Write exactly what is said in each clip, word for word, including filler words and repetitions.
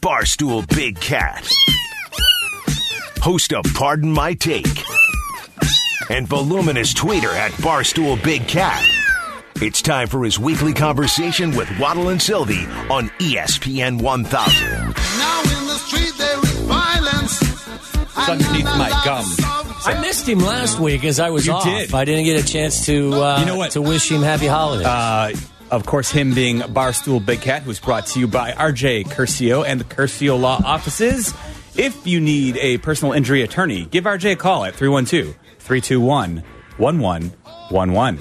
Barstool Big Cat, host of Pardon My Take, and voluminous tweeter at Barstool Big Cat. It's time for his weekly conversation with Waddle and Silvy on E S P N one thousand. Now in the street there is violence. Underneath my gums. I missed him last week as I was you off. Did. I didn't get a chance to uh, you know what? to wish him happy holidays. Uh, Of course, him being Barstool Big Cat, who's brought to you by R J. Curcio and the Curcio Law Offices. If you need a personal injury attorney, give R J a call at three one two, three two one, one one one one.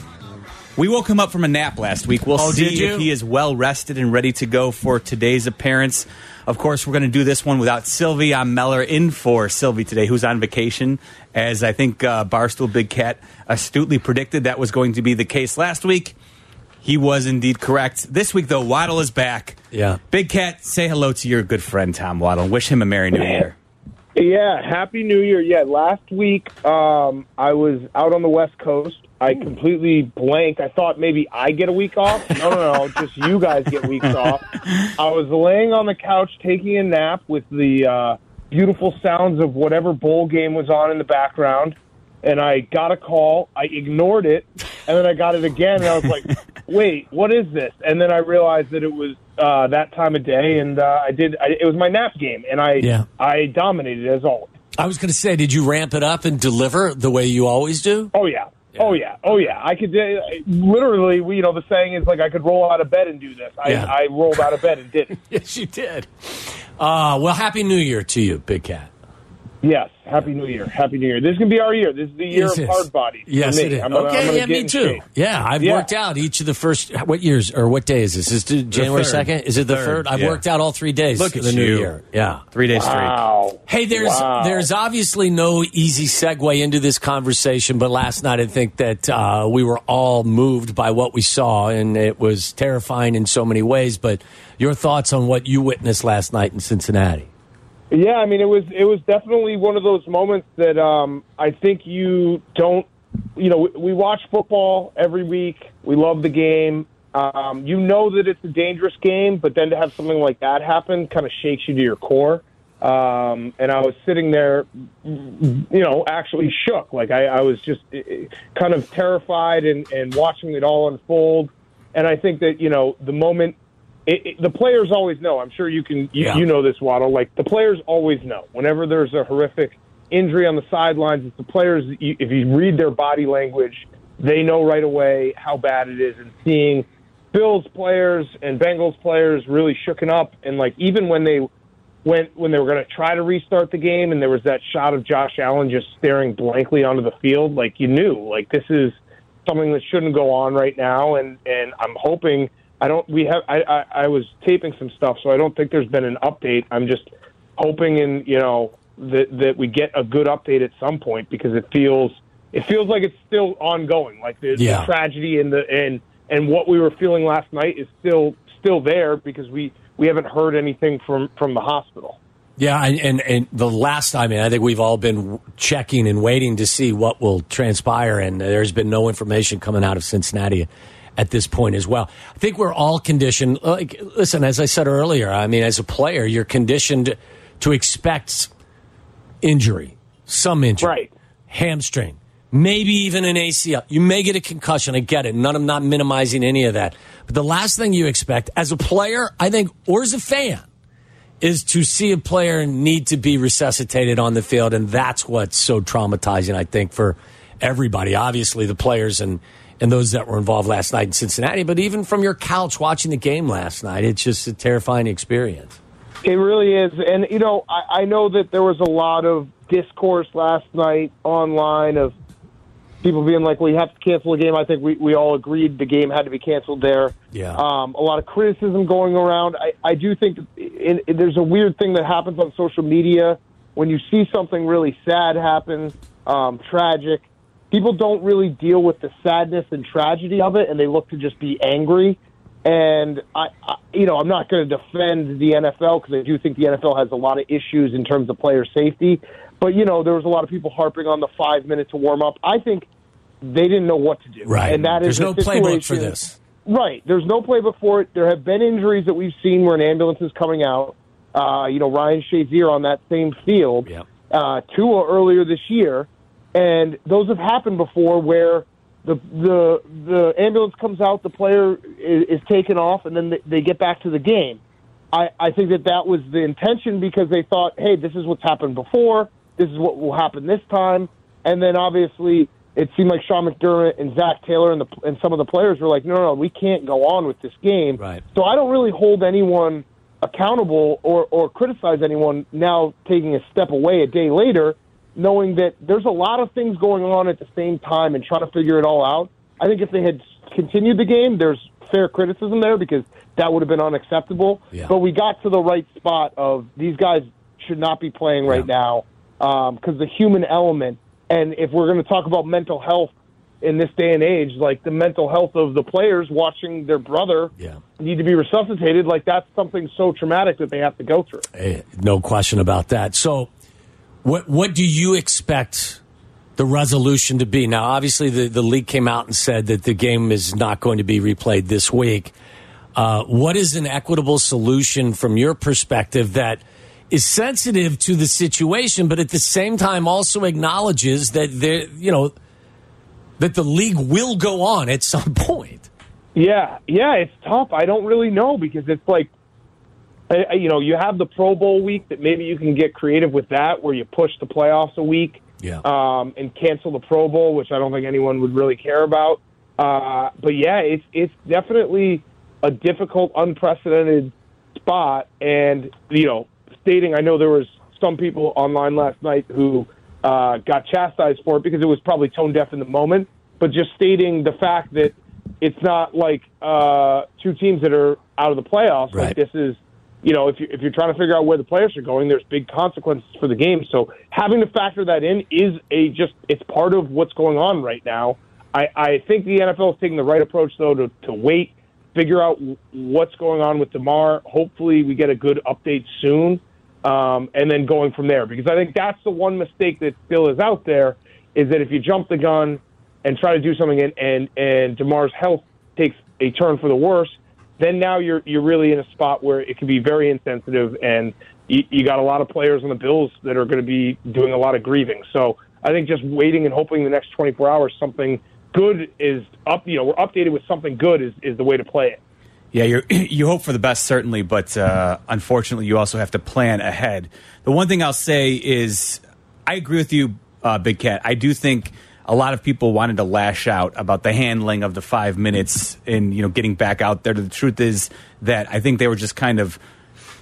We woke him up from a nap last week. We'll oh, see if he is well-rested and ready to go for today's appearance. Of course, we're going to do this one without Silvy. I'm Meller in for Silvy today, who's on vacation, as I think uh, Barstool Big Cat astutely predicted that was going to be the case last week. He was indeed correct. This week, though, Waddle is back. Yeah. Big Cat, say hello to your good friend, Tom Waddle. Wish him a Merry New Year. Yeah, Happy New Year. Yeah, last week um, I was out on the West Coast. I completely blanked. I thought maybe I get a week off. No, no, no, just you guys get weeks off. I was laying on the couch taking a nap with the uh, beautiful sounds of whatever bowl game was on in the background. And I got a call. I ignored it, and then I got it again. And I was like, "Wait, what is this?" And then I realized that it was uh, that time of day, and uh, I did. I, it was my nap game, and I yeah. I dominated as always. I was going to say, did you ramp it up and deliver the way you always do? Oh yeah, yeah. oh yeah, oh yeah. I could I, literally. You know, the saying is like I could roll out of bed and do this. I, yeah. I rolled out of bed and did it. Yes, you did. Uh, well, Happy New Year to you, Big Cat. Yes. Happy New Year. Happy New Year. This is going to be our year. This is the year yes, of hard bodies. Yes, it is. I'm okay, gonna, yeah, me too. Shape. Yeah, I've yeah. worked out each of the first, what years, or what day is this? Is it January second? Is it the third? third? I've yeah. worked out all three days Look at the you. New Year. Yeah. Three days wow. straight. Hey, there's wow. there's obviously no easy segue into this conversation, but last night I think that uh, we were all moved by what we saw, and it was terrifying in so many ways, but your thoughts on what you witnessed last night in Cincinnati? Yeah, I mean, it was it was definitely one of those moments that um, I think you don't, you know, we, we watch football every week. We love the game. Um, you know that it's a dangerous game, but then to have something like that happen kind of shakes you to your core. Um, and I was sitting there, you know, actually shook. Like I, I was just kind of terrified and, and watching it all unfold. And I think that, you know, the moment – It, it, the players always know. I'm sure you can. You, yeah. you know this, Waddle. Like the players always know. Whenever there's a horrific injury on the sidelines, it's the players. You, if you read their body language, they know right away how bad it is. And seeing Bills players and Bengals players really shooken up, and like even when they went when they were going to try to restart the game, and there was that shot of Josh Allen just staring blankly onto the field, like you knew, like this is something that shouldn't go on right now. And and I'm hoping. I don't. We have. I, I. I was taping some stuff, so I don't think there's been an update. I'm just hoping, and you know, that that we get a good update at some point because it feels it feels like it's still ongoing. Like the, yeah. the tragedy and the and and what we were feeling last night is still still there because we, we haven't heard anything from, from the hospital. Yeah, and, and and the last time, I think we've all been checking and waiting to see what will transpire, and there's been no information coming out of Cincinnati at this point as well. I think we're all conditioned. Like, listen, as I said earlier, I mean, as a player, you're conditioned to expect injury, some injury, right. hamstring, maybe even an A C L. You may get a concussion. I get it. None, I'm not minimizing any of that. But the last thing you expect as a player, I think, or as a fan, is to see a player need to be resuscitated on the field. And that's what's so traumatizing, I think, for everybody. Obviously, the players and and those that were involved last night in Cincinnati, but even from your couch watching the game last night, it's just a terrifying experience. It really is. And, you know, I, I know that there was a lot of discourse last night online of people being like, well, you have to cancel the game. I think we, we all agreed the game had to be canceled there. Yeah. Um, a lot of criticism going around. I, I do think that in, in, there's a weird thing that happens on social media when you see something really sad happen, um, tragic. People don't really deal with the sadness and tragedy of it, and they look to just be angry. And, I, I you know, I'm not going to defend the N F L because I do think the N F L has a lot of issues in terms of player safety. But, you know, there was a lot of people harping on the five minutes to warm up. I think they didn't know what to do. Right. And that is There's no playbook for this. Right. There's no playbook for it. There have been injuries that we've seen where an ambulance is coming out. uh, you know, Ryan Shazier on that same field, yep. uh, Tua earlier this year, and those have happened before where the the the ambulance comes out, the player is, is taken off, and then they, they get back to the game. I, I think that that was the intention because they thought, hey, this is what's happened before, this is what will happen this time, and then obviously it seemed like Sean McDermott and Zach Taylor and, the, and some of the players were like, no, no, no, we can't go on with this game. Right. So I don't really hold anyone accountable or, or criticize anyone now taking a step away a day later, knowing that there's a lot of things going on at the same time and trying to figure it all out. I think if they had continued the game, there's fair criticism there because that would have been unacceptable. Yeah. But we got to the right spot of these guys should not be playing right yeah. now um, because the human element. And if we're going to talk about mental health in this day and age, like the mental health of the players watching their brother yeah. need to be resuscitated, like that's something so traumatic that they have to go through. Hey, no question about that. So what what do you expect the resolution to be? Now, obviously, the, the league came out and said that the game is not going to be replayed this week. Uh, what is an equitable solution from your perspective that is sensitive to the situation, but at the same time also acknowledges that there, you know, that the league will go on at some point? Yeah, yeah, it's tough. I don't really know because it's like, you know, you have the Pro Bowl week that maybe you can get creative with that, where you push the playoffs a week, yeah, um, and cancel the Pro Bowl, which I don't think anyone would really care about. Uh, but yeah, it's it's definitely a difficult, unprecedented spot, and you know. Stating, I know there was some people online last night who uh, got chastised for it because it was probably tone deaf in the moment, but just stating the fact that it's not like uh, two teams that are out of the playoffs. Right. Like this is, you know, if, you, if you're trying to figure out where the players are going, there's big consequences for the game. So having to factor that in is a just, it's part of what's going on right now. I, I think the N F L is taking the right approach, though, to, to wait, figure out what's going on with Damar. Hopefully we get a good update soon. Um, and then going from there, because I think that's the one mistake that still is out there, is that if you jump the gun and try to do something and, and, and Damar's health takes a turn for the worse, then now you're you're really in a spot where it can be very insensitive, and you, you got a lot of players on the Bills that are going to be doing a lot of grieving. So I think just waiting and hoping the next twenty-four hours something good is up. You know, we're updated with something good is, is the way to play it. Yeah, you you hope for the best, certainly, but uh, unfortunately, you also have to plan ahead. The one thing I'll say is I agree with you, uh, Big Cat. I do think a lot of people wanted to lash out about the handling of the five minutes and, you know, getting back out there. The truth is that I think they were just kind of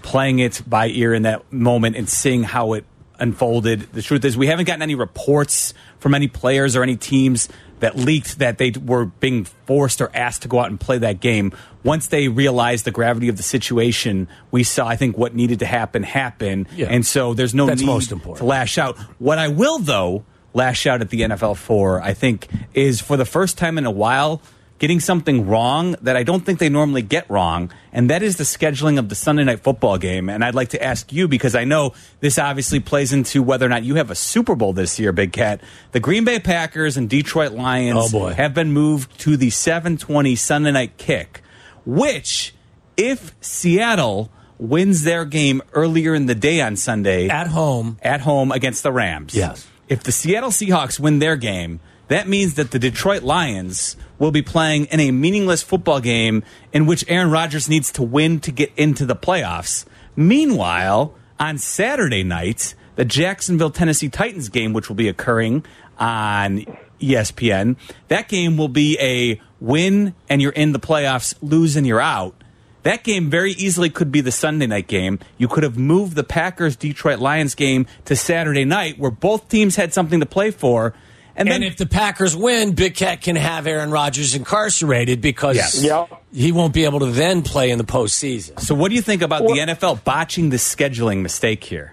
playing it by ear in that moment and seeing how it unfolded. The truth is we haven't gotten any reports from any players or any teams that leaked that they were being forced or asked to go out and play that game. Once they realized the gravity of the situation, we saw, I think, what needed to happen happen. Yeah. And so there's no That's need most important. to lash out. What I will, though, lash out at the N F L for, I think, is for the first time in a while getting something wrong that I don't think they normally get wrong, and that is the scheduling of the Sunday Night Football game. And I'd like to ask you, because I know this obviously plays into whether or not you have a Super Bowl this year, Big Cat. The Green Bay Packers and Detroit Lions oh boy. have been moved to the seven twenty Sunday night kick, which, if Seattle wins their game earlier in the day on Sunday... At home. At home against the Rams. Yes. If the Seattle Seahawks win their game, that means that the Detroit Lions will be playing in a meaningless football game in which Aaron Rodgers needs to win to get into the playoffs. Meanwhile, on Saturday night, the Jacksonville Tennessee Titans game, which will be occurring on E S P N, that game will be a win and you're in the playoffs, lose and you're out. That game very easily could be the Sunday night game. You could have moved the Packers-Detroit Lions game to Saturday night, where both teams had something to play for. And, then, and if the Packers win, Big Cat can have Aaron Rodgers incarcerated because yes. yep. he won't be able to then play in the postseason. So what do you think about well, the N F L botching the scheduling mistake here?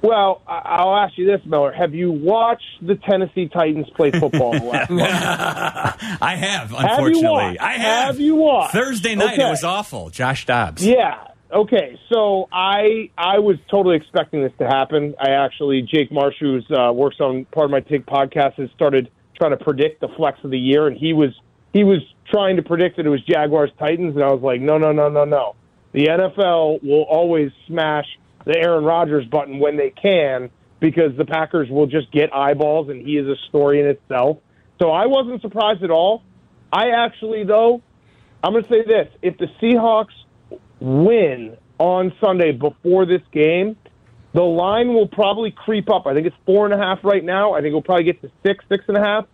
Well, I'll ask you this, Miller. Have you watched the Tennessee Titans play football last month? I have, unfortunately. Have I have. Have you watched? Thursday night, okay. It was awful. Josh Dobbs. Yeah. Okay, so I I was totally expecting this to happen. I actually, Jake Marsh, who's uh, works on Part of My Take podcast, has started trying to predict the flex of the year, and he was he was trying to predict that it was Jaguars Titans, and I was like, no, no, no, no, no. The N F L will always smash the Aaron Rodgers button when they can, because the Packers will just get eyeballs, and he is a story in itself. So I wasn't surprised at all. I actually, though, I'm going to say this. If the Seahawks win on Sunday before this game, the line will probably creep up. I think it's four and a half right now. I think it'll probably get to six, six and a half.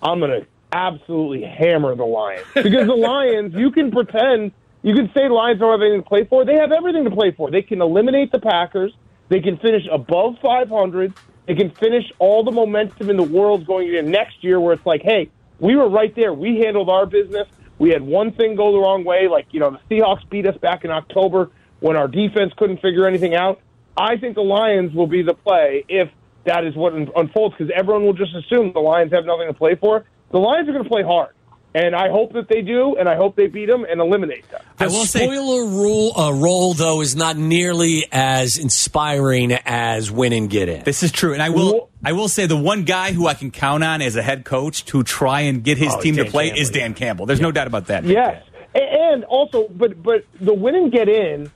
I'm going to absolutely hammer the Lions. Because the Lions, you can pretend, you can say Lions don't have anything to play for. They have everything to play for. They can eliminate the Packers. They can finish above five hundred. They can finish all the momentum in the world going into next year, where it's like, hey, we were right there. We handled our business. We had one thing go the wrong way. Like, you know, the Seahawks beat us back in October when our defense couldn't figure anything out. I think the Lions will be the play if that is what unfolds, because everyone will just assume the Lions have nothing to play for. The Lions are going to play hard, and I hope that they do, and I hope they beat them and eliminate them. The spoiler rule uh, role, though, is not nearly as inspiring as win and get in. This is true, and I will I will say the one guy who I can count on as a head coach to try and get his oh, team Dan to play Campbell, is Dan yeah. Campbell. There's yeah. no doubt about that. Yes, Dan. and also, but but the win and get in,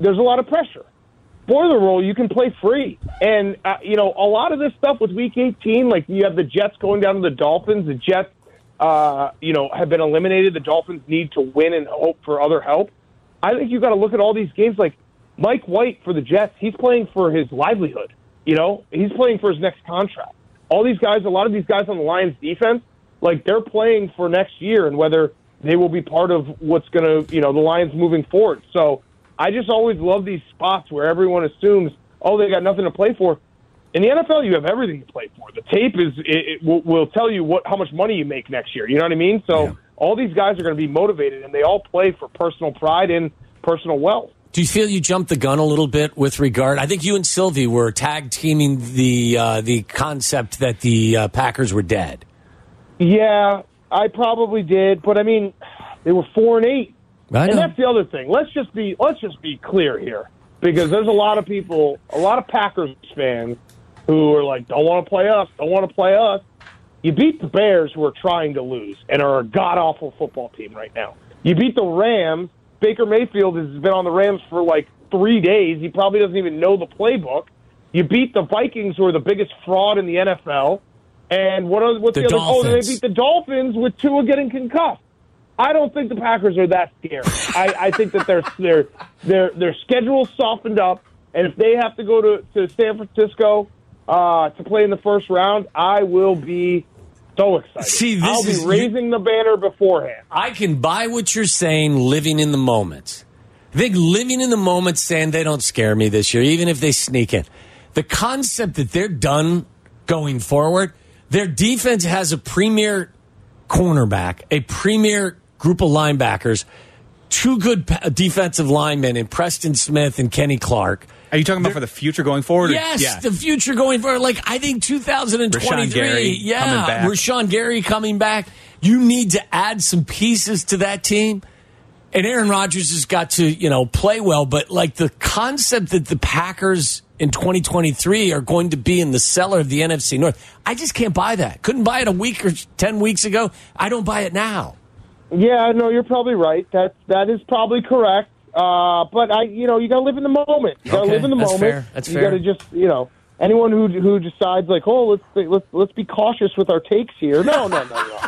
there's a lot of pressure. For the role, you can play free. And, uh, you know, a lot of this stuff with Week eighteen, like you have the Jets going down to the Dolphins. The Jets, uh, you know, have been eliminated. The Dolphins need to win and hope for other help. I think you've got to look at all these games. Like Mike White for the Jets, he's playing for his livelihood. You know, he's playing for his next contract. All these guys, a lot of these guys on the Lions defense, like they're playing for next year and whether they will be part of what's going to, you know, the Lions moving forward. So, I just always love these spots where everyone assumes, oh, they got nothing to play for. In the N F L, you have everything to play for. The tape is it, it will, will tell you what how much money you make next year. You know what I mean? So yeah. all these guys are going to be motivated, and they all play for personal pride and personal wealth. Do you feel you jumped the gun a little bit with regard? I think you and Silvy were tag teaming the uh, the concept that the uh, Packers were dead. Yeah, I probably did, but I mean, they were four and eight. And that's the other thing. Let's just be let's just be clear here, because there's a lot of people, a lot of Packers fans who are like, don't want to play us, don't want to play us. You beat the Bears, who are trying to lose and are a god-awful football team right now. You beat the Rams. Baker Mayfield has been on the Rams for like three days. He probably doesn't even know the playbook. You beat the Vikings, who are the biggest fraud in the N F L. And what are, what's the, the other? Dolphins. Oh, they beat the Dolphins with Tua getting concussed. I don't think the Packers are that scary. I, I think that their their their their schedule softened up, and if they have to go to, to San Francisco uh, to play in the first round, I will be so excited. See, this I'll be is, raising the banner beforehand. I can buy what you're saying, living in the moment. I think living in the moment, saying they don't scare me this year, even if they sneak in. The concept that they're done going forward, their defense has a premier cornerback, a premier group of linebackers, two good defensive linemen in Preston Smith and Kenny Clark. Are you talking They're, about for the future going forward? Yes, yeah. the future going forward. Like, I think two thousand twenty-three. Rashawn Gary yeah, coming back. Rashawn Gary coming back. You need to add some pieces to that team. And Aaron Rodgers has got to, you know, play well. But, like, the concept that the Packers in twenty twenty-three are going to be in the cellar of the N F C North, I just can't buy that. Couldn't buy it a week or ten weeks ago. I don't buy it now. Yeah, no, you're probably right. That that is probably correct. Uh, but I, you know, you gotta live in the moment. You gotta okay, live in the that's moment. Fair. That's you fair. You gotta just, you know, anyone who who decides like, oh, let's let's let's be cautious with our takes here. No, no, no, no.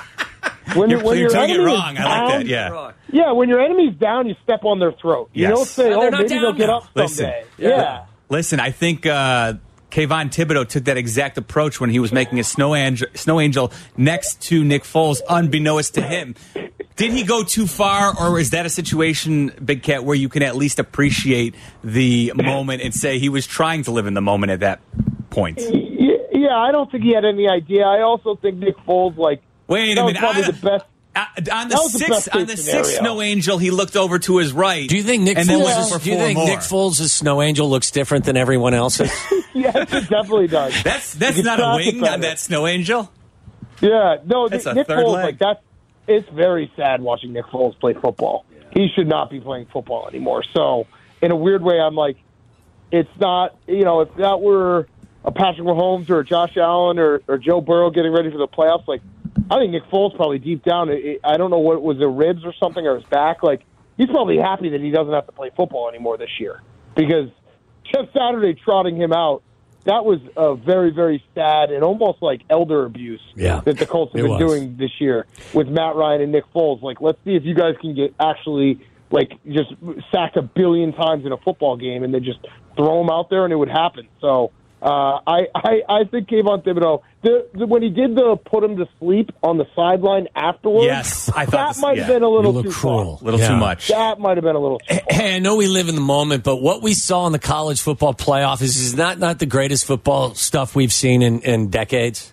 When you're, when you're your enemy it wrong. Is down, I like that. Yeah, yeah. When your enemy's down, you step on their throat. You yes. don't say, no, oh, maybe they'll now. Get up someday. Listen, yeah. yeah. Listen, I think. Uh, Kayvon Thibodeaux took that exact approach when he was making a snow angel, snow angel next to Nick Foles, unbeknownst to him. Did he go too far, or is that a situation, Big Cat, where you can at least appreciate the moment and say he was trying to live in the moment at that point? Yeah, I don't think he had any idea. I also think Nick Foles, like, wait a minute, probably I, the best. Uh, on the sixth, on the sixth snow angel, he looked over to his right. Do you think Nick Foles? Do you think Nick Foles' snow angel looks different than everyone else's? Yes, it definitely does. That's that's not a wing on that snow angel. Yeah, no, Nick Foles, like that's it's very sad watching Nick Foles play football. Yeah. He should not be playing football anymore. So, in a weird way, I'm like, it's not. You know, if that were a Patrick Mahomes or a Josh Allen or, or Joe Burrow getting ready for the playoffs, like. I think Nick Foles probably deep down, it, I don't know what it was, the ribs or something, or his back. Like, he's probably happy that he doesn't have to play football anymore this year, because Jeff Saturday trotting him out, that was a very, very sad and almost like elder abuse yeah, that the Colts have been was. doing this year with Matt Ryan and Nick Foles. Like, let's see if you guys can get actually like just sacked a billion times in a football game, and then just throw them out there and it would happen. So uh, I, I I think Kayvon Thibodeaux, the, the, when he did the put him to sleep on the sideline afterwards, yes, I thought that this, might yeah, have been a little too cruel, a little yeah. too much. That might have been a little too much. Hey, I know we live in the moment, but what we saw in the college football playoff is, is not, not the greatest football stuff we've seen in, in decades.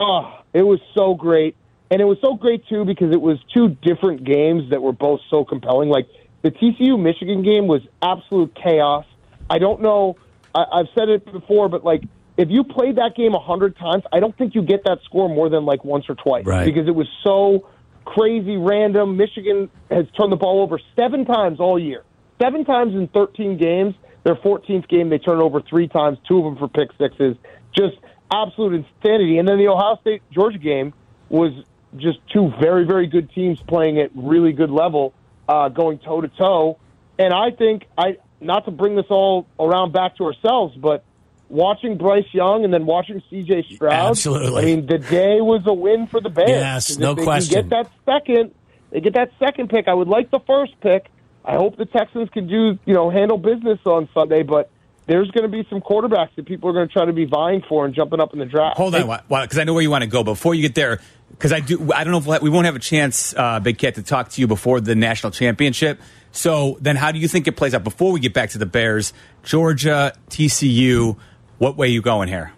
Oh, it was so great. And it was so great, too, because it was two different games that were both so compelling. Like, the T C U-Michigan game was absolute chaos. I don't know. I, I've said it before, but, like, if you played that game one hundred times, I don't think you get that score more than, like, once or twice. Right. Because it was so crazy random. Michigan has turned the ball over seven times all year. Seven times in thirteen games. Their fourteenth game, they turn over three times, two of them for pick sixes. Just absolute insanity. And then the Ohio State-Georgia game was – just two very, very good teams playing at really good level, uh, going toe-to-toe. And I think, I not to bring this all around back to ourselves, but watching Bryce Young and then watching C J Stroud, absolutely. I mean, the day was a win for the Bears. Yes, no they question. Can get that second, they get that second pick. I would like the first pick. I hope the Texans can do, you know, handle business on Sunday, but there's going to be some quarterbacks that people are going to try to be vying for and jumping up in the draft. Hold on, because I know where you want to go. Before you get there, because I do, I don't know if we'll, we won't have a chance, uh, Big Cat, to talk to you before the national championship. So then, how do you think it plays out? Before we get back to the Bears, Georgia, T C U, what way are you going here?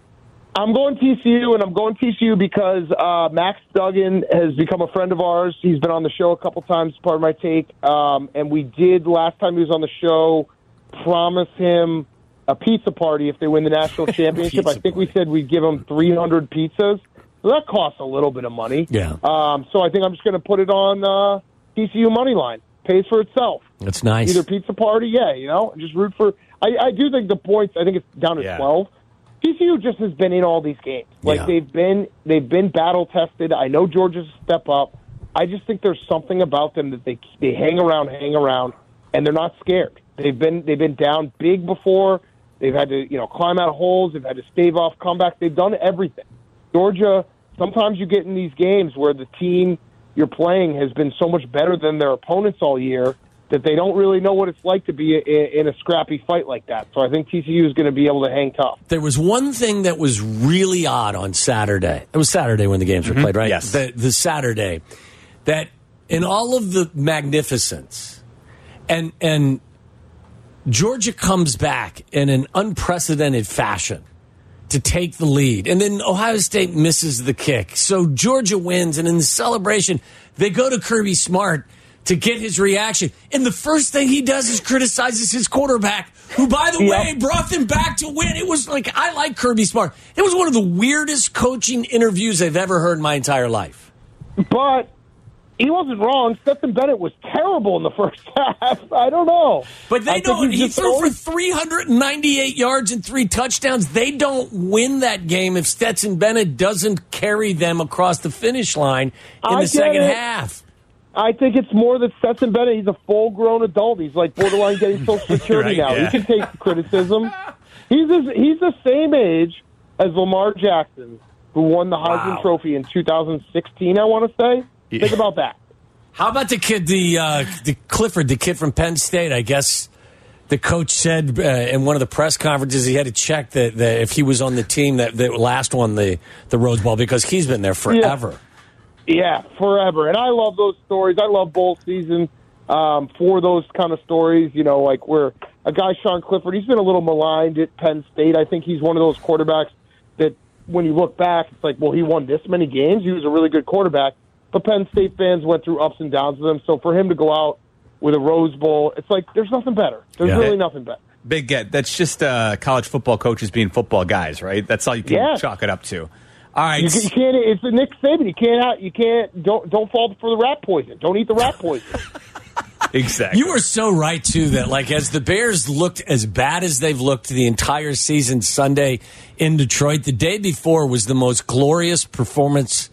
I'm going T C U, and I'm going T C U because uh, Max Duggan has become a friend of ours. He's been on the show a couple times, part of my take, um, and we did last time he was on the show promise him a pizza party if they win the national championship. I think we said we'd give them three hundred pizzas. So that costs a little bit of money. Yeah. Um, so I think I'm just going to put it on uh, T C U money line. Pays for itself. That's nice. Either pizza party, yeah, you know, just root for. I, I do think the points. I think it's down to yeah. twelve. T C U just has been in all these games. Like yeah. they've been, they've been battle tested. I know Georgia's a step up. I just think there's something about them that they they hang around, hang around, and they're not scared. They've been they've been down big before. They've had to, you know, climb out of holes. They've had to stave off comebacks. They've done everything. Georgia, sometimes you get in these games where the team you're playing has been so much better than their opponents all year that they don't really know what it's like to be in a scrappy fight like that. So I think T C U is going to be able to hang tough. There was one thing that was really odd on Saturday. It was Saturday when the games mm-hmm. were played, right? Yes. The, the Saturday. That in all of the magnificence and and... Georgia comes back in an unprecedented fashion to take the lead. And then Ohio State misses the kick. So Georgia wins. And in the celebration, they go to Kirby Smart to get his reaction. And the first thing he does is criticizes his quarterback, who, by the yep. way, brought them back to win. It was like, I like Kirby Smart. It was one of the weirdest coaching interviews I've ever heard in my entire life. But he wasn't wrong. Stetson Bennett was terrible in the first half. I don't know. But they I don't. He threw old. for three hundred ninety-eight yards and three touchdowns. They don't win that game if Stetson Bennett doesn't carry them across the finish line in I the second it. half. I think it's more that Stetson Bennett, he's a full-grown adult. He's like borderline getting Social Security right, now. Yeah. He can take criticism. He's a, he's the same age as Lamar Jackson, who won the Heisman wow. Trophy in two thousand sixteen, I want to say. Yeah. Think about that. How about the kid, the uh, the Clifford, the kid from Penn State? I guess the coach said uh, in one of the press conferences he had to check that, that if he was on the team that, that last won the, the Rose Bowl, because he's been there forever. Yeah. yeah, forever. And I love those stories. I love bowl season um, for those kind of stories. You know, like where a guy, Sean Clifford, he's been a little maligned at Penn State. I think he's one of those quarterbacks that when you look back, it's like, well, he won this many games. He was a really good quarterback. But Penn State fans went through ups and downs with him. So for him to go out with a Rose Bowl, it's like there's nothing better. There's yeah. really nothing better. Big get. That's just uh, college football coaches being football guys, right? That's all you can yeah. chalk it up to. All right, you, you can't. It's the Nick Saban. You can't. You can't. Don't don't fall for the rat poison. Don't eat the rat poison. Exactly. You were so right, too, that, like, as the Bears looked as bad as they've looked the entire season Sunday in Detroit, the day before was the most glorious performance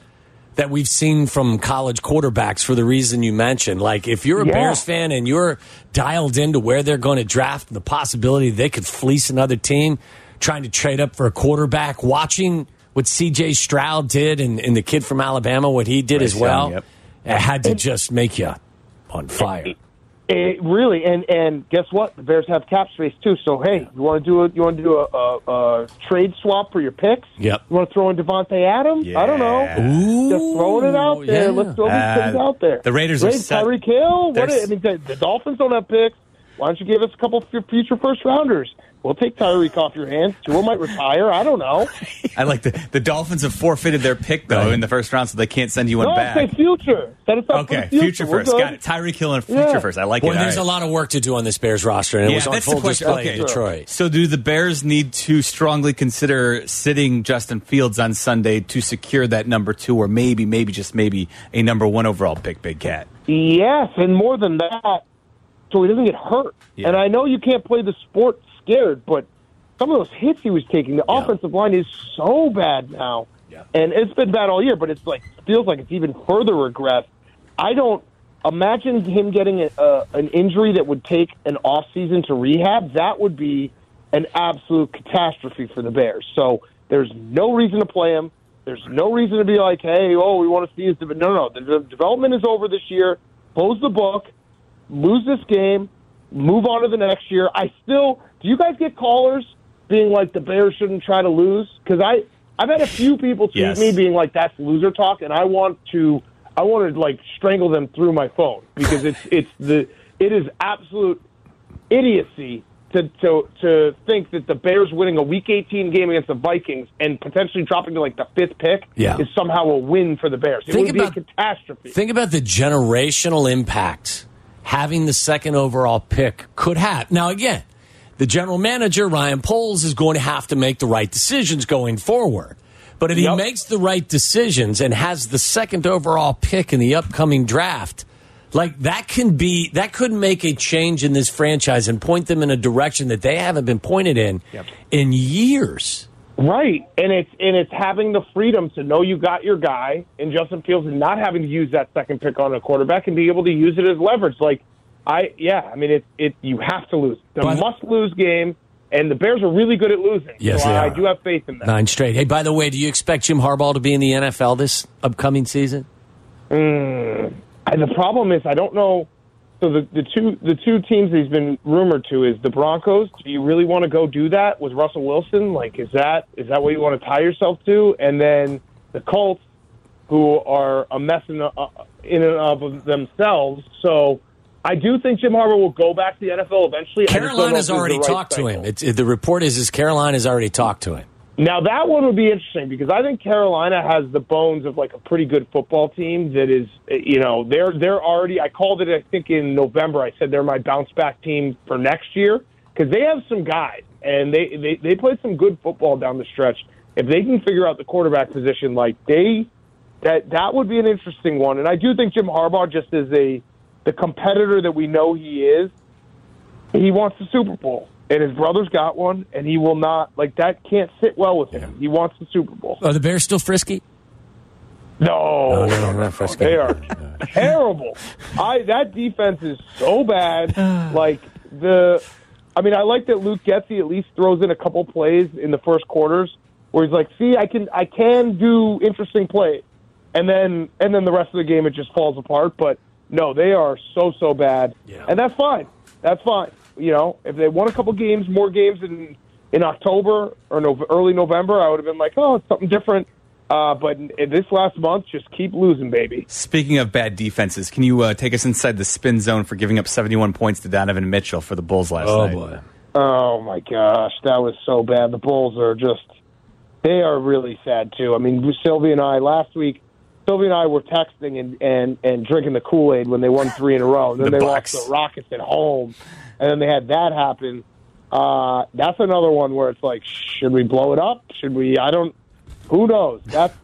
that we've seen from college quarterbacks for the reason you mentioned. Like, if you're a yeah. Bears fan and you're dialed into where they're going to draft and the possibility they could fleece another team, trying to trade up for a quarterback, watching what C J Stroud did and, and the kid from Alabama, what he did right, as well, yep. it had to it, just make you on fire. It, it really, and, and guess what? The Bears have cap space too. So hey, yeah. you want to do a, you want to do a, a, a trade swap for your picks? Yep. You want to throw in Devontae Adams? Yeah. I don't know. Ooh, just throwing it out there. Yeah. Let's throw uh, these things out there. The Raiders, Raiders are set. Tyreek Hill. What? Is, I mean, the, the Dolphins don't have picks. Why don't you give us a couple of future first rounders? We'll take Tyreek off your hands. Tua might retire. I don't know. I like the the Dolphins have forfeited their pick though right. in the first round, so they can't send you one no, back. No, say future. Set us up okay, for the future, future first. Got it. Tyreek Hill and future yeah. first. I like well, it. Well, there's right. a lot of work to do on this Bears roster, and yeah, it was on full display in Detroit. So, do the Bears need to strongly consider sitting Justin Fields on Sunday to secure that number two, or maybe, maybe just maybe a number one overall pick, Big Cat? Yes, and more than that, so he doesn't get hurt. Yeah. And I know you can't play the sport scared, but some of those hits he was taking, the yeah. offensive line is so bad now. Yeah. And it's been bad all year, but it's like feels like it's even further regressed. I don't imagine him getting a, uh, an injury that would take an offseason to rehab. That would be an absolute catastrophe for the Bears. So there's no reason to play him. There's no reason to be like, hey, oh, we want to see his de-. No, no, the development is over this year. Close the book. Lose this game. Move on to the next year. I still – do you guys get callers being like the Bears shouldn't try to lose? Because I've had a few people tweet yes. me being like that's loser talk, and I want to – I want to like strangle them through my phone because it's it's the it is absolute idiocy to, to, to think that the Bears winning a Week eighteen game against the Vikings and potentially dropping to like the fifth pick yeah. is somehow a win for the Bears. It think would about, be a catastrophe. Think about the generational impact having the second overall pick could have. Now, again, the general manager, Ryan Poles, is going to have to make the right decisions going forward. But if yep. he makes the right decisions and has the second overall pick in the upcoming draft, like that can be, that could make a change in this franchise and point them in a direction that they haven't been pointed in yep. in years. Right, and it's and it's having the freedom to know you got your guy in Justin Fields and not having to use that second pick on a quarterback and be able to use it as leverage. Like, I yeah, I mean, it it you have to lose. It's a must-lose game, and the Bears are really good at losing. Yes, so they I, are. I do have faith in that. Nine straight. Hey, by the way, do you expect Jim Harbaugh to be in the N F L this upcoming season? Mm, and the problem is I don't know. So the, the two the two teams that he's been rumored to is the Broncos. Do you really want to go do that with Russell Wilson? Like, is that is that what you want to tie yourself to? And then the Colts, who are a mess in, the, uh, in and of themselves. So I do think Jim Harbaugh will go back to the N F L eventually. Carolina's already right talked cycle. to him. It's, the report is is Carolina's already talked to him. Now that one would be interesting because I think Carolina has the bones of like a pretty good football team that is, you know, they're they're already. I called it, I think in November. I said they're my bounce back team for next year because they have some guys and they, they they played some good football down the stretch. If they can figure out the quarterback position, like they that that would be an interesting one. And I do think Jim Harbaugh just is a the competitor that we know he is. He wants the Super Bowl. And his brother's got one, and he will not, like, that can't sit well with him. Yeah. He wants the Super Bowl. Are the Bears still frisky? No. No, no, no, not frisky. They are terrible. I That defense is so bad. Like, the, I mean, I like that Luke Getsy at least throws in a couple plays in the first quarters where he's like, see, I can I can do interesting plays. And then, and then the rest of the game, it just falls apart. But, no, they are so, so bad. Yeah. And that's fine. That's fine. You know, if they won a couple games, more games in in October or no, early November, I would have been like, oh, it's something different. Uh, but in, in this last month, just keep losing, baby. Speaking of bad defenses, can you uh, take us inside the spin zone for giving up seventy-one points to Donovan Mitchell for the Bulls last oh, night? Oh, boy. Oh, my gosh. That was so bad. The Bulls are just – they are really sad, too. I mean, Silvy and I last week, Sylvia and I were texting and, and, and drinking the Kool-Aid when they won three in a row. And then the they Bucks. Lost the Rockets at home. And then they had that happen. Uh, that's another one where it's like, should we blow it up? Should we? I don't. Who knows? That's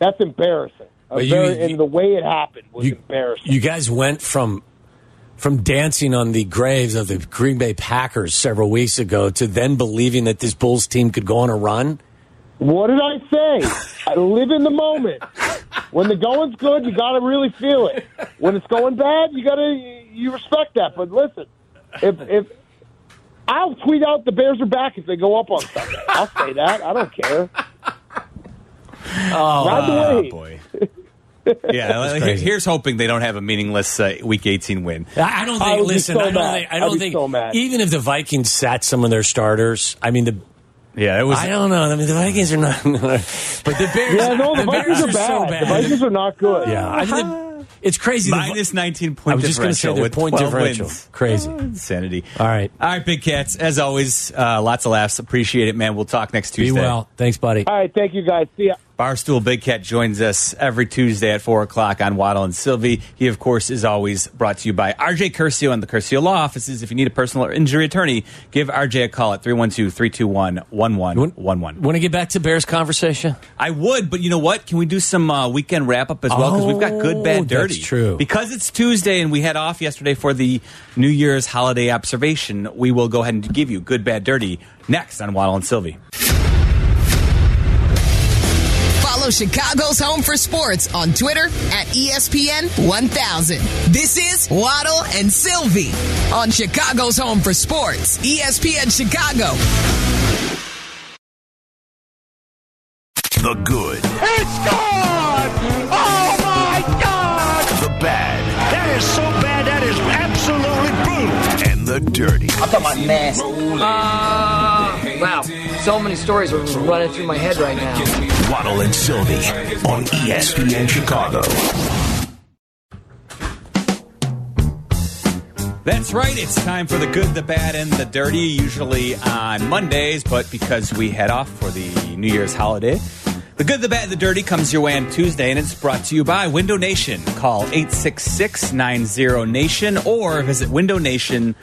that's embarrassing. Very, you, you, and the way it happened was you, embarrassing. You guys went from from dancing on the graves of the Green Bay Packers several weeks ago to then believing that this Bulls team could go on a run. What did I say? I live in the moment. When the going's good, you got to really feel it. When it's going bad, you got to you respect that. But listen, if if I'll tweet out the Bears are back if they go up on Sunday. I'll say that. I don't care. Oh, right away. Boy. Yeah, like, here's hoping they don't have a meaningless uh, Week eighteen win. I don't think. Listen, I don't think. I don't think, so I don't think so even if the Vikings sat some of their starters, I mean the. Yeah, it was. I don't know. I mean, the Vikings are not. But the Bears. Yeah, no, the, the Vikings Bears are, are bad. So bad. The Vikings are not good. Yeah, I mean, the, it's crazy. Minus nineteen point differential. I was just going to say their point differential. Wins. Crazy oh, insanity. All right, all right, Big Cats. As always, uh, lots of laughs. Appreciate it, man. We'll talk next Tuesday. Be well. Thanks, buddy. All right, thank you, guys. See ya. Barstool Big Cat joins us every Tuesday at four o'clock on Waddle and Silvy. He, of course, is always brought to you by R J. Curcio and the Curcio Law Offices. If you need a personal or injury attorney, give R J a call at three one two, three two one, one one one one. Want to get back to Bears conversation? I would, but you know what? Can we do some uh, weekend wrap-up as oh, well? Because we've got good, bad, dirty. That's true. Because it's Tuesday and we had off yesterday for the New Year's holiday observation, we will go ahead and give you good, bad, dirty next on Waddle and Silvy. Follow Chicago's Home for Sports on Twitter at E S P N one thousand. This is Waddle and Silvy on Chicago's Home for Sports, E S P N Chicago. The good. It's gone! Oh my God! The bad. That is so bad, that is absolutely brutal. And the dirty. I thought my mask. Uh, wow. So many stories are running through my head right now. Waddle and Silvy on E S P N Chicago. That's right. It's time for the good, the bad, and the dirty, usually on Mondays. But because we head off for the New Year's holiday, the good, the bad, and the dirty comes your way on Tuesday. And it's brought to you by Window Nation. Call eight six six, nine zero, Nation or visit window nation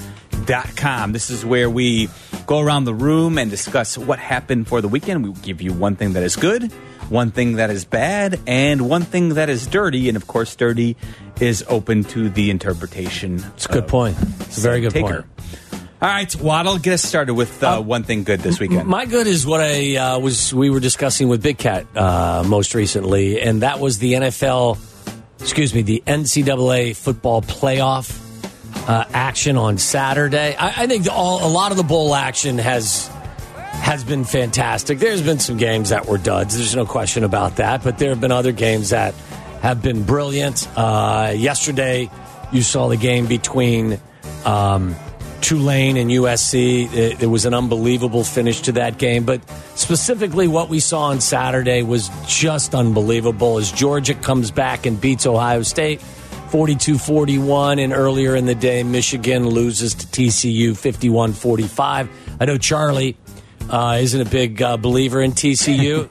dot com. This is where we go around the room and discuss what happened for the weekend. We give you one thing that is good, one thing that is bad, and one thing that is dirty. And, of course, dirty is open to the interpretation. It's a good point. It's a very good point. All right, Waddle, get us started with uh, uh, one thing good this weekend. My good is what I uh, was. we were discussing with Big Cat uh, most recently, and that was the N F L, excuse me, the N C double A football playoff. Uh, action on Saturday. I, I think all, a lot of the bowl action has has been fantastic. There's been some games that were duds. There's no question about that. But there have been other games that have been brilliant. Uh, yesterday, you saw the game between um, Tulane and U S C. It, it was an unbelievable finish to that game. But specifically what we saw on Saturday was just unbelievable as Georgia comes back and beats Ohio State forty-two forty-one, and earlier in the day, Michigan loses to T C U fifty-one forty-five. I know Charlie uh, isn't a big uh, believer in T C U.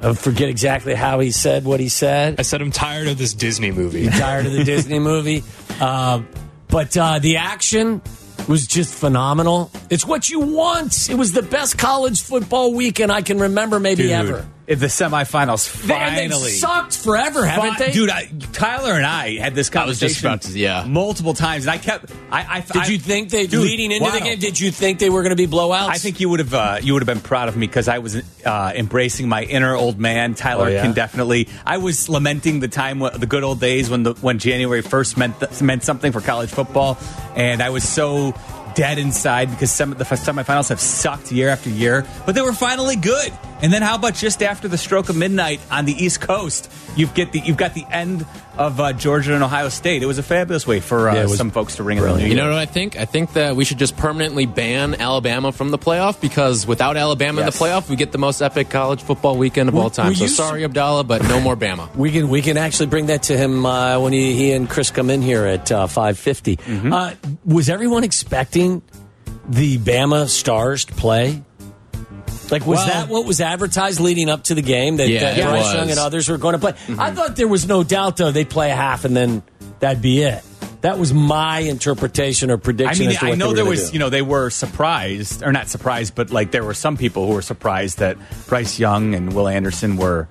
I forget exactly how he said what he said. I said I'm tired of this Disney movie. You're tired of the Disney movie. Uh, but uh, the action was just phenomenal. It's what you want. It was the best college football weekend I can remember maybe Dude. ever. In the semifinals, finally. They, they've sucked forever, haven't they? Dude, I, Tyler and I had this conversation I was just about to, yeah. multiple times, and I kept. I, I did I, you think they dude, leading into wow. the game? Did you think they were going to be blowouts? I think you would have. Uh, you would have been proud of me because I was uh, embracing my inner old man. Tyler oh, yeah. can definitely. I was lamenting the time, the good old days when the when January first meant th- meant something for college football, and I was so dead inside because some of the semifinals have sucked year after year, but they were finally good. And then how about just after the stroke of midnight on the East Coast, you've get the you've got the end of uh, Georgia and Ohio State. It was a fabulous way for uh, yeah, some folks to ring in the new year. You know what I think? I think that we should just permanently ban Alabama from the playoff because without Alabama yes. in the playoff, we get the most epic college football weekend of were, all time. So sorry, s- Abdallah, but no more Bama. We can we can actually bring that to him uh, when he, he and Chris come in here at uh, five fifty. Mm-hmm. Uh, was everyone expecting the Bama Stars to play? Like, was well, that what was advertised leading up to the game that, yeah, that Bryce Young and others were going to play? Mm-hmm. I thought there was no doubt, though, they'd play a half and then that'd be it. That was my interpretation or prediction. I mean, as to what I know there was, do. you know, they were surprised, or not surprised, but like there were some people who were surprised that Bryce Young and Will Anderson were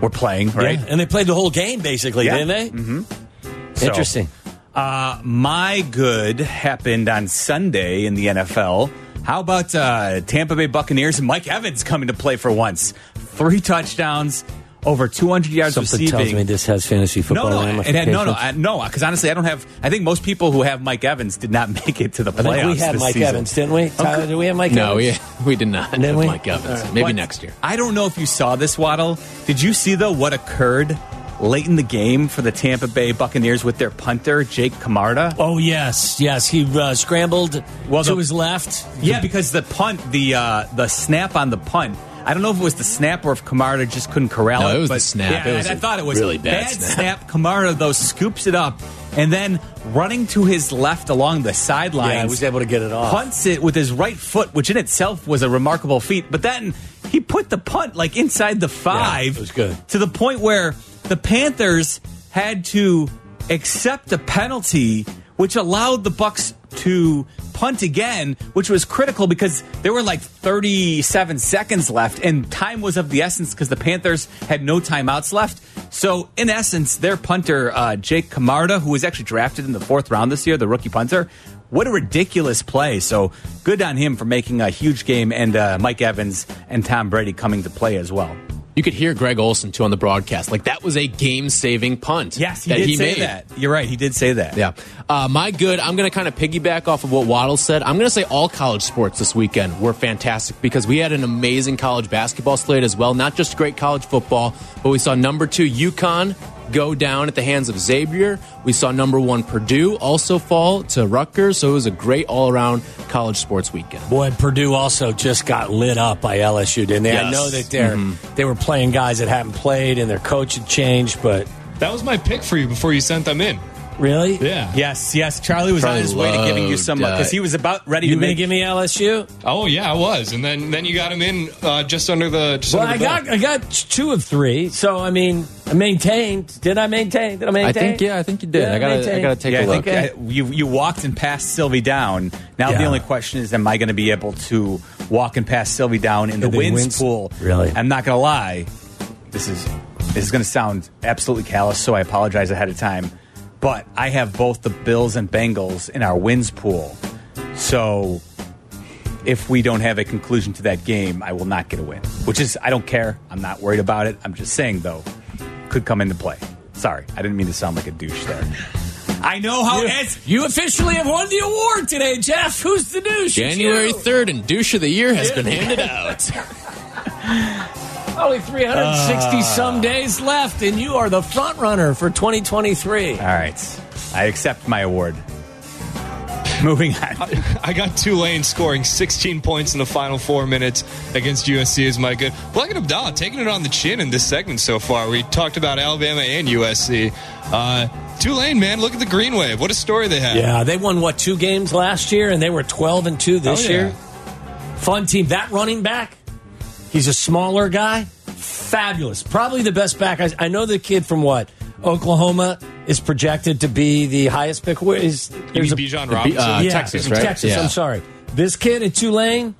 were playing, right? Yeah, and they played the whole game, basically, yeah. didn't they? Mm-hmm. So, Interesting. Uh, my good happened on Sunday in the N F L. How about uh, Tampa Bay Buccaneers and Mike Evans coming to play for once? Three touchdowns, over two hundred yards Something receiving. Something tells me this has fantasy football. No, no, it had, no, no, I, no. Because honestly, I don't have. I think most people who have Mike Evans did not make it to the playoffs. I think we had this Mike season. Evans, didn't we? Tyler, did we have Mike no, Evans? No, we, we did not did have we? Mike Evans. Right. Maybe but next year. I don't know if you saw this, Waddle. Did you see though what occurred late in the game for the Tampa Bay Buccaneers with their punter, Jake Camarda? Oh, yes. Yes. He uh, scrambled well, to the, his left. Yeah, because the punt, the uh, the snap on the punt, I don't know if it was the snap or if Camarda just couldn't corral no, it. No, it was but, the snap. Yeah, it was I thought it was really bad, bad snap. snap. Camarda, though, scoops it up and then running to his left along the sideline. Yeah, he was able to get it off. Punts it with his right foot, which in itself was a remarkable feat. But then he put the punt like inside the five. Yeah, it was good. To the point where the Panthers had to accept a penalty, which allowed the Bucs to punt again, which was critical because there were like thirty-seven seconds left, and time was of the essence because the Panthers had no timeouts left. So, in essence, their punter, uh, Jake Camarda, who was actually drafted in the fourth round this year, the rookie punter, what a ridiculous play. So, good on him for making a huge game, and uh, Mike Evans and Tom Brady coming to play as well. You could hear Greg Olson, too, on the broadcast. Like, that was a game-saving punt. Yes, he that did he say made. that. You're right. He did say that. Yeah. Uh, my good, I'm going to kind of piggyback off of what Waddle said. I'm going to say all college sports this weekend were fantastic because we had an amazing college basketball slate as well. Not just great college football, but we saw number two UConn go down at the hands of Xavier. We saw number one Purdue also fall to Rutgers. So it was a great all-around college sports weekend. Boy, Purdue also just got lit up by L S U, didn't they? Yes. I know that they're mm-hmm. they were playing guys that haven't played and their coach had changed, but that was my pick for you before you sent them in. Really? Yeah. Yes, yes. Charlie was Charlie on his way to giving you some because he was about ready you to make... give me L S U? Oh, yeah, I was. And then then you got him in uh, just under the just Well, under the I belt. got I got two of three. So, I mean, I maintained. Did I maintain? Did I maintain? I think, yeah, I think you did. did I got to I gotta take yeah, a look. I think I, you, you walked and passed Silvy down. Now yeah. the only question is, am I going to be able to walk and pass Silvy down in the, the wins, wins pool? Really? I'm not going to lie. This is This is going to sound absolutely callous, so I apologize ahead of time. But I have both the Bills and Bengals in our wins pool. So if we don't have a conclusion to that game, I will not get a win. Which is, I don't care. I'm not worried about it. I'm just saying, though, could come into play. Sorry, I didn't mean to sound like a douche there. I know how you, it is. You officially have won the award today, Jeff. Who's the douche? January third, and douche of the year has yeah. been handed out. Only three hundred sixty uh, some days left, and you are the front runner for twenty twenty-three. All right. I accept my award. Moving on. I, I got Tulane scoring sixteen points in the final four minutes against U S C is my good. Black and Abdallah taking it on the chin in this segment so far. We talked about Alabama and U S C. Uh, Tulane, man, look at the Green Wave. What a story they had. Yeah, they won, what, two games last year, and they were twelve and two this oh, yeah. year. Fun team. That running back. He's a smaller guy. Fabulous. Probably the best back. I, I know the kid from what? Oklahoma is projected to be the highest pick. Where is Bijan Robinson? Uh, yeah, Texas, right? Texas, yeah. I'm sorry. This kid at Tulane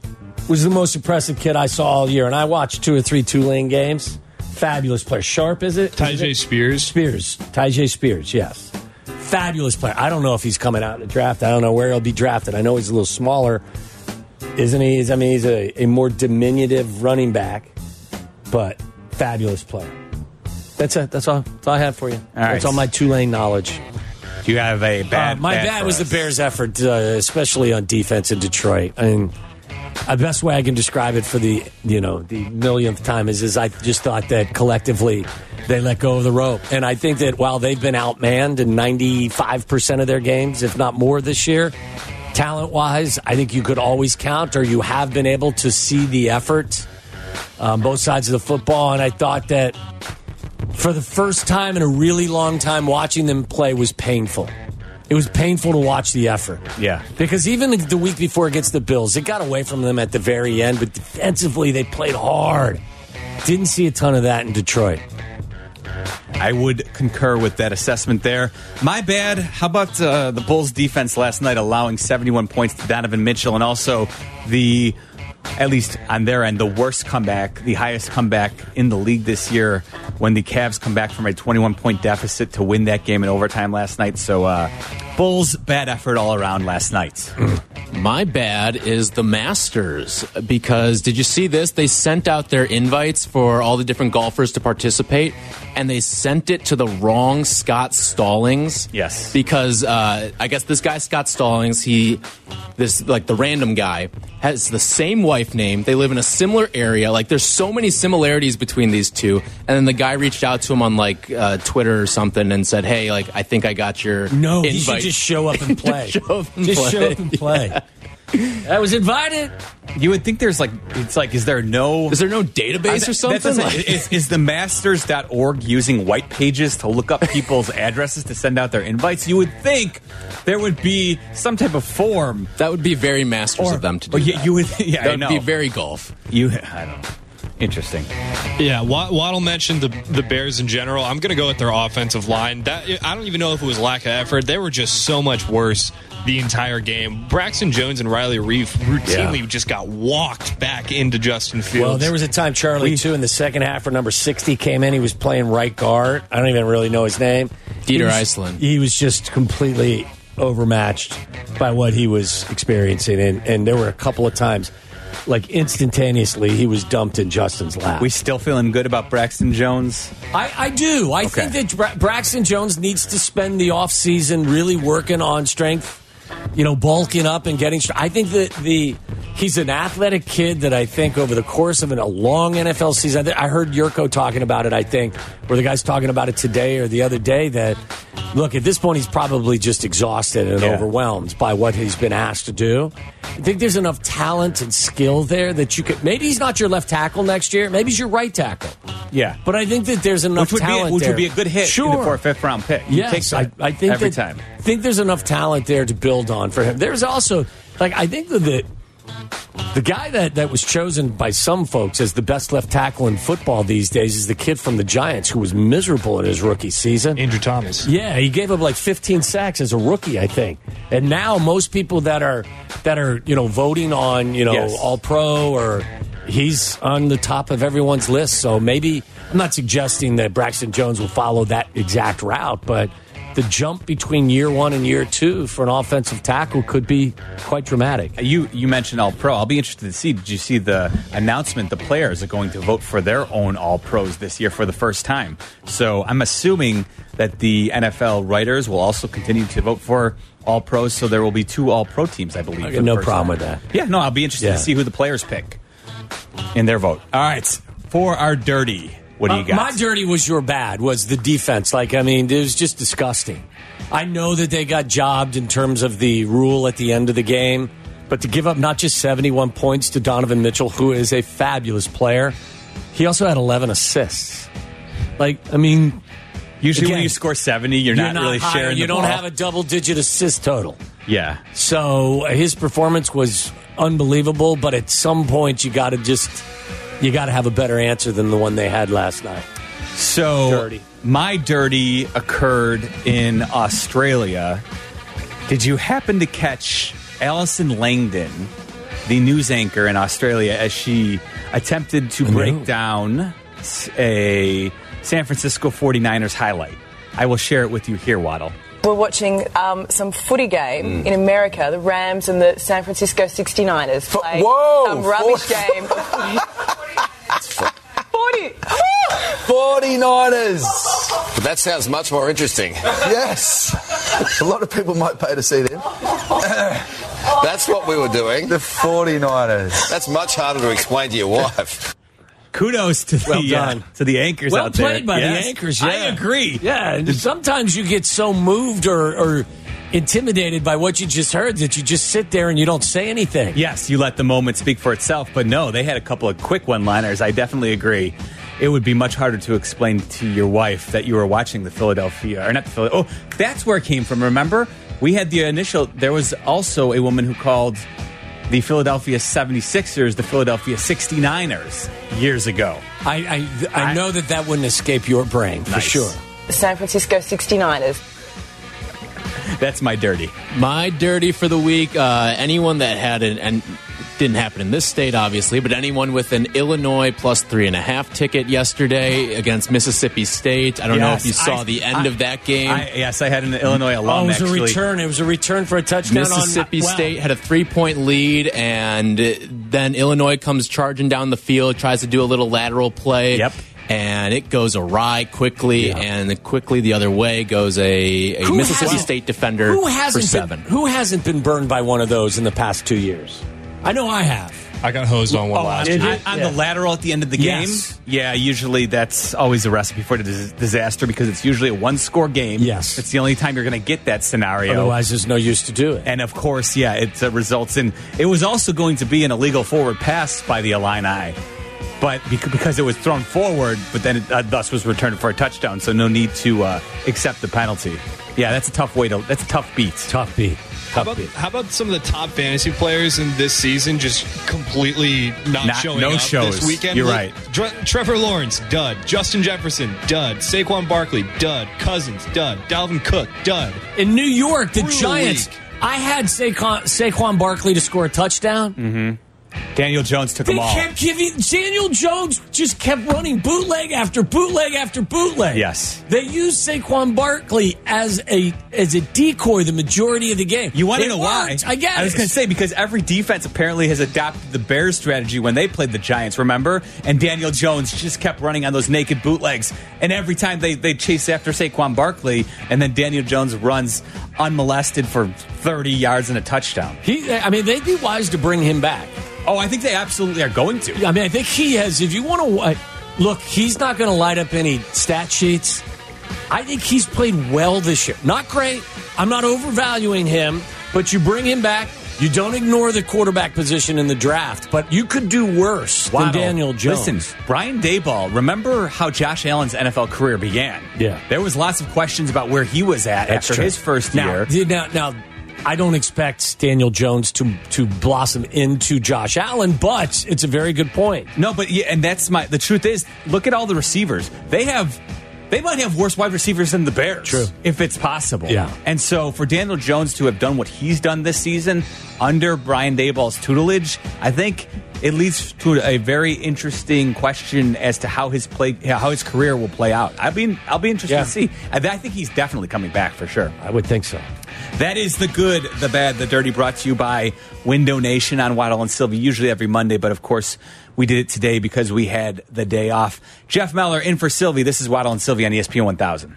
was the most impressive kid I saw all year. And I watched two or three Tulane games. Fabulous player. Sharp, is it? Tyjae Spears. Spears. Tyjae Spears, yes. Fabulous player. I don't know if he's coming out in the draft. I don't know where he'll be drafted. I know he's a little smaller. Isn't he? He's, I mean, he's a, a more diminutive running back, but fabulous player. That's it. That's all. That's all I have for you. All right. That's all my Tulane knowledge. Do you have a bad? Uh, my bad, bad was us. the Bears' effort, uh, especially on defense in Detroit. I mean, the best way I can describe it for the you know the millionth time is is I just thought that collectively they let go of the rope, and I think that while they've been outmanned in ninety-five percent of their games, if not more, this year. Talent-wise, I think you could always count, or you have been able to see the effort on um, both sides of the football. And I thought that for the first time in a really long time, watching them play was painful. It was painful to watch the effort. Yeah. Because even the week before against the Bills, it got away from them at the very end, but defensively they played hard. Didn't see a ton of that in Detroit. I would concur with that assessment there. My bad. How about uh, the Bulls defense last night allowing seventy-one points to Donovan Mitchell, and also the, at least on their end, the worst comeback, the highest comeback in the league this year when the Cavs come back from a twenty-one point deficit to win that game in overtime last night. So uh, Bulls, bad effort all around last night. My bad is the Masters, because did you see this? They sent out their invites for all the different golfers to participate, and they sent it to the wrong Scott Stallings. Yes. Because uh, I guess this guy, Scott Stallings, he, this like the random guy, has the same wife name. They live in a similar area. Like, there's so many similarities between these two. And then the guy reached out to him on like uh, Twitter or something and said, hey, like, I think I got your no, invite. No, you should just show up and play. just show up and just play. Show up and play. Yeah. I was invited. You would think there's like, it's like, is there no... Is there no database I, or something? Like, is, is the masters dot org using white pages to look up people's addresses to send out their invites? You would think there would be some type of form. That would be very Masters or, of them to do you, that. You would, yeah, that would I know. be very golf. You, I don't know. Interesting. Yeah, Waddle mentioned the the Bears in general. I'm going to go with their offensive line. That I don't even know if it was lack of effort. They were just so much worse the entire game. Braxton Jones and Riley Reif routinely yeah. just got walked back into Justin Fields. Well, there was a time, Charlie, too, in the second half where number sixty came in. He was playing right guard. I don't even really know his name. Dieter Iceland. He was just completely overmatched by what he was experiencing. And, and there were a couple of times, like, instantaneously, he was dumped in Justin's lap. We still feeling good about Braxton Jones? I, I do. I okay. think that Bra- Braxton Jones needs to spend the offseason really working on strength, you know, bulking up and getting strength. I think that the he's an athletic kid that I think over the course of an, a long N F L season, I heard Yurko talking about it, I think, or the guy's talking about it today or the other day, that, look, at this point, he's probably just exhausted and yeah. overwhelmed by what he's been asked to do. I think there's enough talent and skill there that you could... Maybe he's not your left tackle next year. Maybe he's your right tackle. Yeah. But I think that there's enough which talent be a, which there. Which would be a good hit sure. in the fourth, fifth round pick. You yes. Take I, I think every that, time. I think there's enough talent there to build on for him. There's also... Like, I think that the, the guy that, that was chosen by some folks as the best left tackle in football these days is the kid from the Giants who was miserable in his rookie season. Andrew Thomas. Yeah, he gave up like fifteen sacks as a rookie, I think. And now most people that are that are, you know, voting on, you know, yes. All Pro, or he's on the top of everyone's list. So maybe, I'm not suggesting that Braxton Jones will follow that exact route, but the jump between year one and year two for an offensive tackle could be quite dramatic. You you mentioned All-Pro. I'll be interested to see. Did you see the announcement? The players are going to vote for their own All-Pros this year for the first time. So I'm assuming that the N F L writers will also continue to vote for All-Pros. So there will be two All-Pro teams, I believe. I got no problem with that. Yeah, no, I'll be interested yeah. to see who the players pick in their vote. All right, for our dirty... What do you got? Uh, my dirty was your bad, was the defense. Like, I mean, it was just disgusting. I know that they got jobbed in terms of the rule at the end of the game, but to give up not just seventy-one points to Donovan Mitchell, who is a fabulous player, he also had eleven assists. Like, I mean... Usually again, when you score seventy, you're, you're not, not really high, sharing you the ball. You don't have a double-digit assist total. Yeah. So his performance was unbelievable, but at some point you got to just... You got to have a better answer than the one they had last night. So dirty. My dirty occurred in Australia. Did you happen to catch Alison Langdon, the news anchor in Australia, as she attempted to break no. down a San Francisco forty-niners highlight? I will share it with you here, Waddle. We're watching um, some footy game mm. in America. The Rams and the San Francisco sixty-niners play F- Whoa, some rubbish forty- game. forty. forty-niners. But that sounds much more interesting. Yes. A lot of people might pay to see them. That's what we were doing. The forty-niners. That's much harder to explain to your wife. Kudos to the well done. Uh, to the anchors well out there. Well played by yes. the anchors. Yeah. I agree. Yeah, and sometimes you get so moved or, or intimidated by what you just heard that you just sit there and you don't say anything. Yes, you let the moment speak for itself. But no, they had a couple of quick one-liners. I definitely agree. It would be much harder to explain to your wife that you were watching the Philadelphia or not the Philadelphia. Oh, that's where it came from. Remember, we had the initial. There was also a woman who called the Philadelphia seventy-sixers, the Philadelphia sixty-niners years ago. I I, I know that that wouldn't escape your brain, nice. For sure. The San Francisco sixty-niners. That's my dirty. My dirty for the week, uh, anyone that had an, an Didn't happen in this state, obviously, but anyone with an Illinois plus three and a half ticket yesterday against Mississippi State. I don't yes, know if you saw I, the end I, of that game. I, yes, I had an Illinois alum. Oh, it was actually. a return. It was a return for a touchdown. Mississippi on, well. State had a three-point lead, and then Illinois comes charging down the field, tries to do a little lateral play. Yep. And it goes awry quickly, yeah. and quickly the other way goes a, a Mississippi State defender who hasn't for seven. Been, who hasn't been burned by one of those in the past two years? I know I have. I got hosed on one oh, last year. On yeah. the lateral at the end of the game? Yes. Yeah, usually that's always a recipe for disaster because it's usually a one-score game. Yes. It's the only time you're going to get that scenario. Otherwise, there's no use to do it. And, of course, yeah, it uh, results in... It was also going to be an illegal forward pass by the Illini. But because it was thrown forward, but then it uh, thus was returned for a touchdown, so no need to uh, accept the penalty. Yeah, that's a tough way to. That's a tough beat. Tough beat. How about, how about some of the top fantasy players in this season just completely not, not showing no up shows. This weekend? You're like, right. Dr- Trevor Lawrence, dud. Justin Jefferson, dud. Saquon Barkley, dud. Cousins, dud. Dalvin Cook, dud. In New York, the Brutal Giants. Week. I had Saquon, Saquon Barkley to score a touchdown. Mm-hmm. Daniel Jones took they them all. Kept giving, Daniel Jones just kept running bootleg after bootleg after bootleg. Yes. They used Saquon Barkley as a as a decoy the majority of the game. You want to know worked, why? I guess. I was going to say, because every defense apparently has adopted the Bears strategy when they played the Giants, remember? And Daniel Jones just kept running on those naked bootlegs. And every time they, they chased after Saquon Barkley, and then Daniel Jones runs unmolested for thirty yards and a touchdown. He, I mean, they'd be wise to bring him back. Oh, I think they absolutely are going to. I mean, I think he has, if you want to, look, he's not going to light up any stat sheets. I think he's played well this year. Not great. I'm not overvaluing him, but you bring him back. You don't ignore the quarterback position in the draft, but you could do worse Waddle. than Daniel Jones. Listen, Brian Daboll, remember how Josh Allen's N F L career began? Yeah. There was lots of questions about where he was at That's after true. his first now, year. Now, now. I don't expect Daniel Jones to to blossom into Josh Allen, but it's a very good point. No, but yeah, and that's my the truth is, look at all the receivers. They have they might have worse wide receivers than the Bears. True. If it's possible. Yeah. And so for Daniel Jones to have done what he's done this season under Brian Daboll's tutelage, I think it leads to a very interesting question as to how his play, how his career will play out. I'll be, I'll be interested yeah. to see. I, I think he's definitely coming back for sure. I would think so. That is the good, the bad, the dirty. Brought to you by Window Nation on Waddle and Silvy. Usually every Monday, but of course we did it today because we had the day off. Jeff Meller in for Silvy. This is Waddle and Silvy on E S P N one thousand.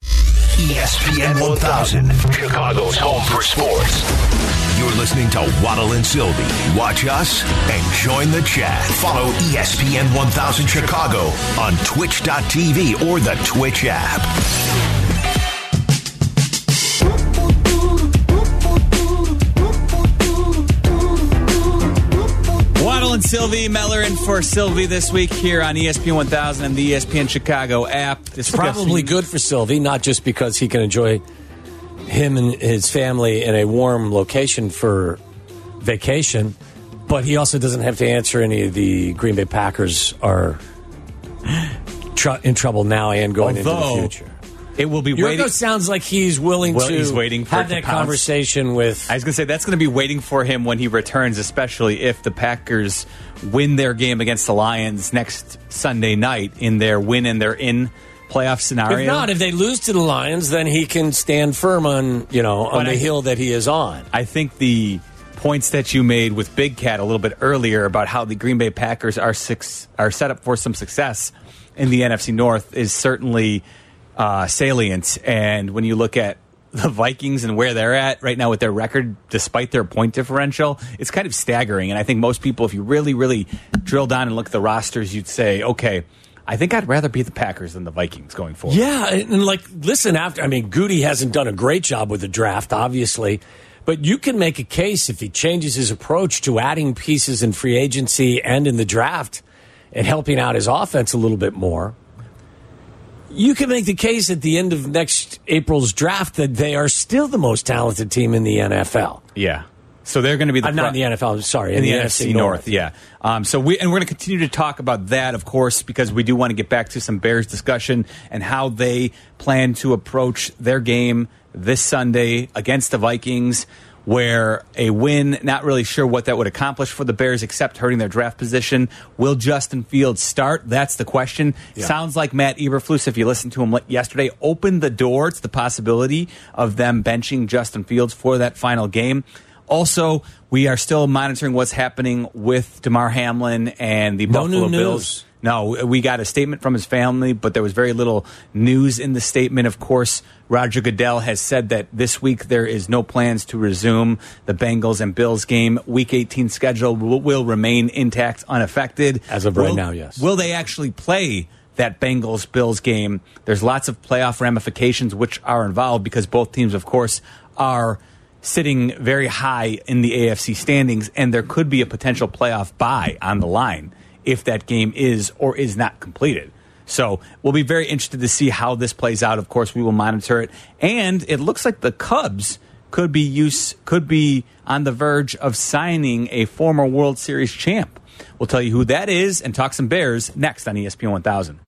E S P N one thousand, Chicago's home for sports. You're listening to Waddle and Silvy. Watch us and join the chat. Follow E S P N one thousand Chicago on twitch dot t v or the Twitch app. Waddle and Silvy, Meller in for Silvy this week here on E S P N one thousand and the E S P N Chicago app. It's probably good for Silvy, not just because he can enjoy him and his family in a warm location for vacation, but he also doesn't have to answer any of the Green Bay Packers are tr- in trouble now and going Although, into the future. It will be Yurko waiting. sounds like he's willing well, to he's waiting for have that pounce. conversation with... I was going to say, that's going to be waiting for him when he returns, especially if the Packers win their game against the Lions next Sunday night in their win and their in playoff scenario. If not, if they lose to the Lions, then he can stand firm on, you know, on but the I, hill that he is on. I think the points that you made with Big Cat a little bit earlier about how the Green Bay Packers are six, are set up for some success in the N F C North is certainly uh, salient. And when you look at the Vikings and where they're at right now with their record, despite their point differential, it's kind of staggering. And I think most people, if you really, really drill down and look at the rosters, you'd say, okay, I think I'd rather be the Packers than the Vikings going forward. Yeah, and like, listen, after I mean, Goody hasn't done a great job with the draft, obviously, but you can make a case if he changes his approach to adding pieces in free agency and in the draft and helping out his offense a little bit more. You can make the case at the end of next April's draft that they are still the most talented team in the N F L. Yeah. So they're going to be the I'm not pro- in the N F L. I'm sorry, in, in the, the N F C North. North yeah, um, so we and we're going to continue to talk about that, of course, because we do want to get back to some Bears discussion and how they plan to approach their game this Sunday against the Vikings. where a win, not really sure what that would accomplish for the Bears except hurting their draft position. Will Justin Fields start? That's the question. Yeah. Sounds like Matt Eberflus, if you listened to him yesterday, opened the door to the possibility of them benching Justin Fields for that final game. Also, we are still monitoring what's happening with Damar Hamlin and the no Buffalo new Bills. News. No, we got a statement from his family, but there was very little news in the statement. Of course, Roger Goodell has said that this week there is no plans to resume the Bengals and Bills game. Week eighteen schedule will remain intact, unaffected. As of right will, now, yes. Will they actually play that Bengals-Bills game? There's lots of playoff ramifications which are involved because both teams, of course, are sitting very high in the A F C standings, and there could be a potential playoff bye on the line if that game is or is not completed. So we'll be very interested to see how this plays out. Of course, we will monitor it. And it looks like the Cubs could be use, could be on the verge of signing a former World Series champ. We'll tell you who that is and talk some Bears next on E S P N one thousand.